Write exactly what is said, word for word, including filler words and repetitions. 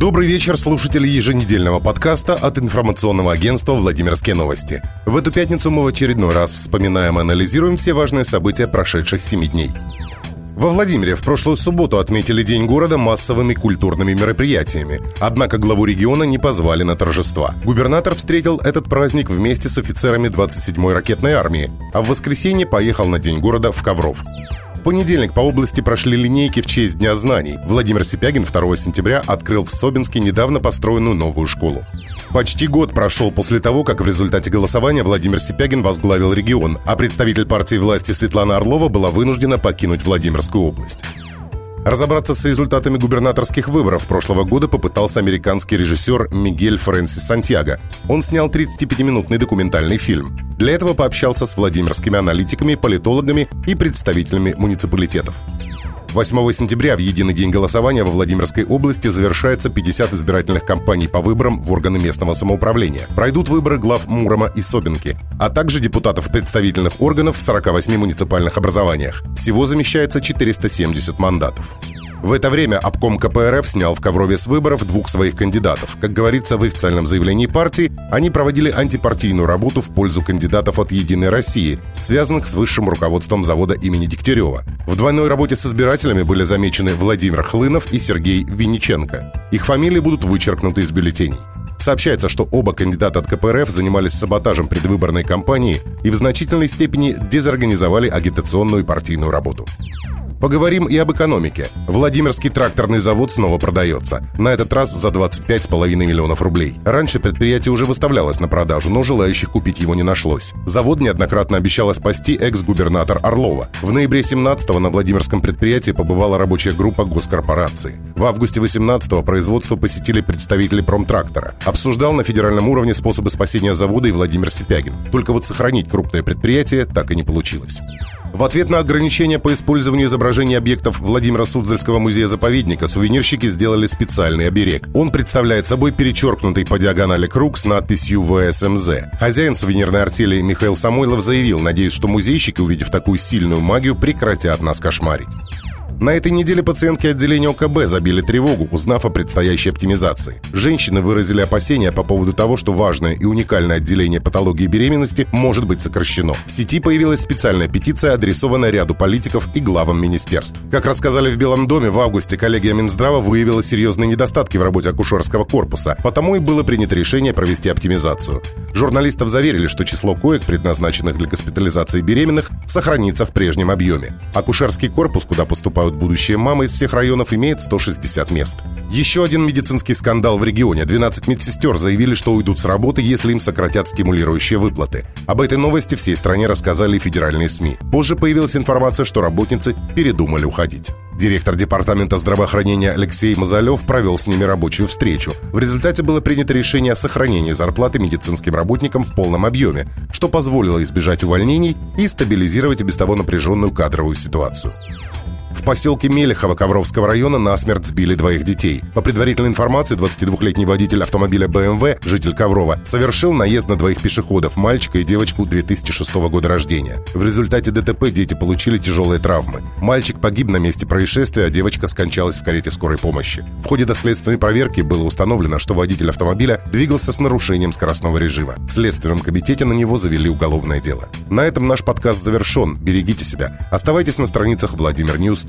Добрый вечер, слушатели еженедельного подкаста от информационного агентства «Владимирские новости». В эту пятницу мы в очередной раз вспоминаем и анализируем все важные события прошедших семи дней. Во Владимире в прошлую субботу отметили День города массовыми культурными мероприятиями. Однако главу региона не позвали на торжества. Губернатор встретил этот праздник вместе с офицерами двадцать седьмой ракетной армии, а в воскресенье поехал на День города в Ковров. В понедельник по области прошли линейки в честь Дня знаний. Владимир Сипягин второго сентября открыл в Собинске недавно построенную новую школу. Почти год прошел после того, как в результате голосования Владимир Сипягин возглавил регион, а представитель партии власти Светлана Орлова была вынуждена покинуть Владимирскую область. Разобраться с результатами губернаторских выборов прошлого года попытался американский режиссер Мигель Фрэнсис Сантьяго. Он снял тридцатипятиминутный документальный фильм. Для этого пообщался с владимирскими аналитиками, политологами и представителями муниципалитетов. восьмого сентября в единый день голосования во Владимирской области завершается пятьдесят избирательных кампаний по выборам в органы местного самоуправления. Пройдут выборы глав Мурома и Собинки, а также депутатов представительных органов в сорока восьми муниципальных образованиях. Всего замещается четыреста семьдесят мандатов. В это время обком ка пэ эр эф снял в Коврове с выборов двух своих кандидатов. Как говорится в официальном заявлении партии, они проводили антипартийную работу в пользу кандидатов от «Единой России», связанных с высшим руководством завода имени Дегтярева. В двойной работе с избирателями были замечены Владимир Хлынов и Сергей Виниченко. Их фамилии будут вычеркнуты из бюллетеней. Сообщается, что оба кандидата от ка пэ эр эф занимались саботажем предвыборной кампании и в значительной степени дезорганизовали агитационную и партийную работу. Поговорим и об экономике. Владимирский тракторный завод снова продается. На этот раз за двадцать пять с половиной миллионов рублей. Раньше предприятие уже выставлялось на продажу, но желающих купить его не нашлось. Завод неоднократно обещала спасти экс-губернатор Орлова. В ноябре семнадцатого на Владимирском предприятии побывала рабочая группа госкорпорации. В августе восемнадцатого производство посетили представители Промтрактора. Обсуждал на федеральном уровне способы спасения завода и Владимир Сипягин. Только вот сохранить крупное предприятие так и не получилось. В ответ на ограничения по использованию изображений объектов Владимиро-Суздальского музея-заповедника сувенирщики сделали специальный оберег. Он представляет собой перечеркнутый по диагонали круг с надписью вэ эс эм зэ. Хозяин сувенирной артели Михаил Самойлов заявил, надеясь, что музейщики, увидев такую сильную магию, прекратят нас кошмарить. На этой неделе пациентки отделения о ка бэ забили тревогу, узнав о предстоящей оптимизации. Женщины выразили опасения по поводу того, что важное и уникальное отделение патологии беременности может быть сокращено. В сети появилась специальная петиция, адресованная ряду политиков и главам министерств. Как рассказали в Белом доме, в августе коллегия Минздрава выявила серьезные недостатки в работе акушерского корпуса, потому и было принято решение провести оптимизацию. Журналистов заверили, что число коек, предназначенных для госпитализации беременных, сохранится в прежнем объеме. Акушерский корпус, куда поступают будущие мамы из всех районов, имеет сто шестьдесят мест. Еще один медицинский скандал в регионе. двенадцать медсестер заявили, что уйдут с работы, если им сократят стимулирующие выплаты. Об этой новости всей стране рассказали федеральные эс эм и. Позже появилась информация, что работницы передумали уходить. Директор департамента здравоохранения Алексей Мазалев провел с ними рабочую встречу. В результате было принято решение о сохранении зарплаты медицинским работникам в полном объеме, что позволило избежать увольнений и стабилизировать и без того напряженную кадровую ситуацию. В поселке Мелехово Ковровского района насмерть сбили двоих детей. По предварительной информации, двадцатидвухлетний водитель автомобиля бэ эм вэ, житель Коврова, совершил наезд на двоих пешеходов, мальчика и девочку две тысячи шестого года рождения. В результате дэ тэ пэ дети получили тяжелые травмы. Мальчик погиб на месте происшествия, а девочка скончалась в карете скорой помощи. В ходе доследственной проверки было установлено, что водитель автомобиля двигался с нарушением скоростного режима. В Следственном комитете на него завели уголовное дело. На этом наш подкаст завершен. Берегите себя. Оставайтесь на страницах Владимир Ньюс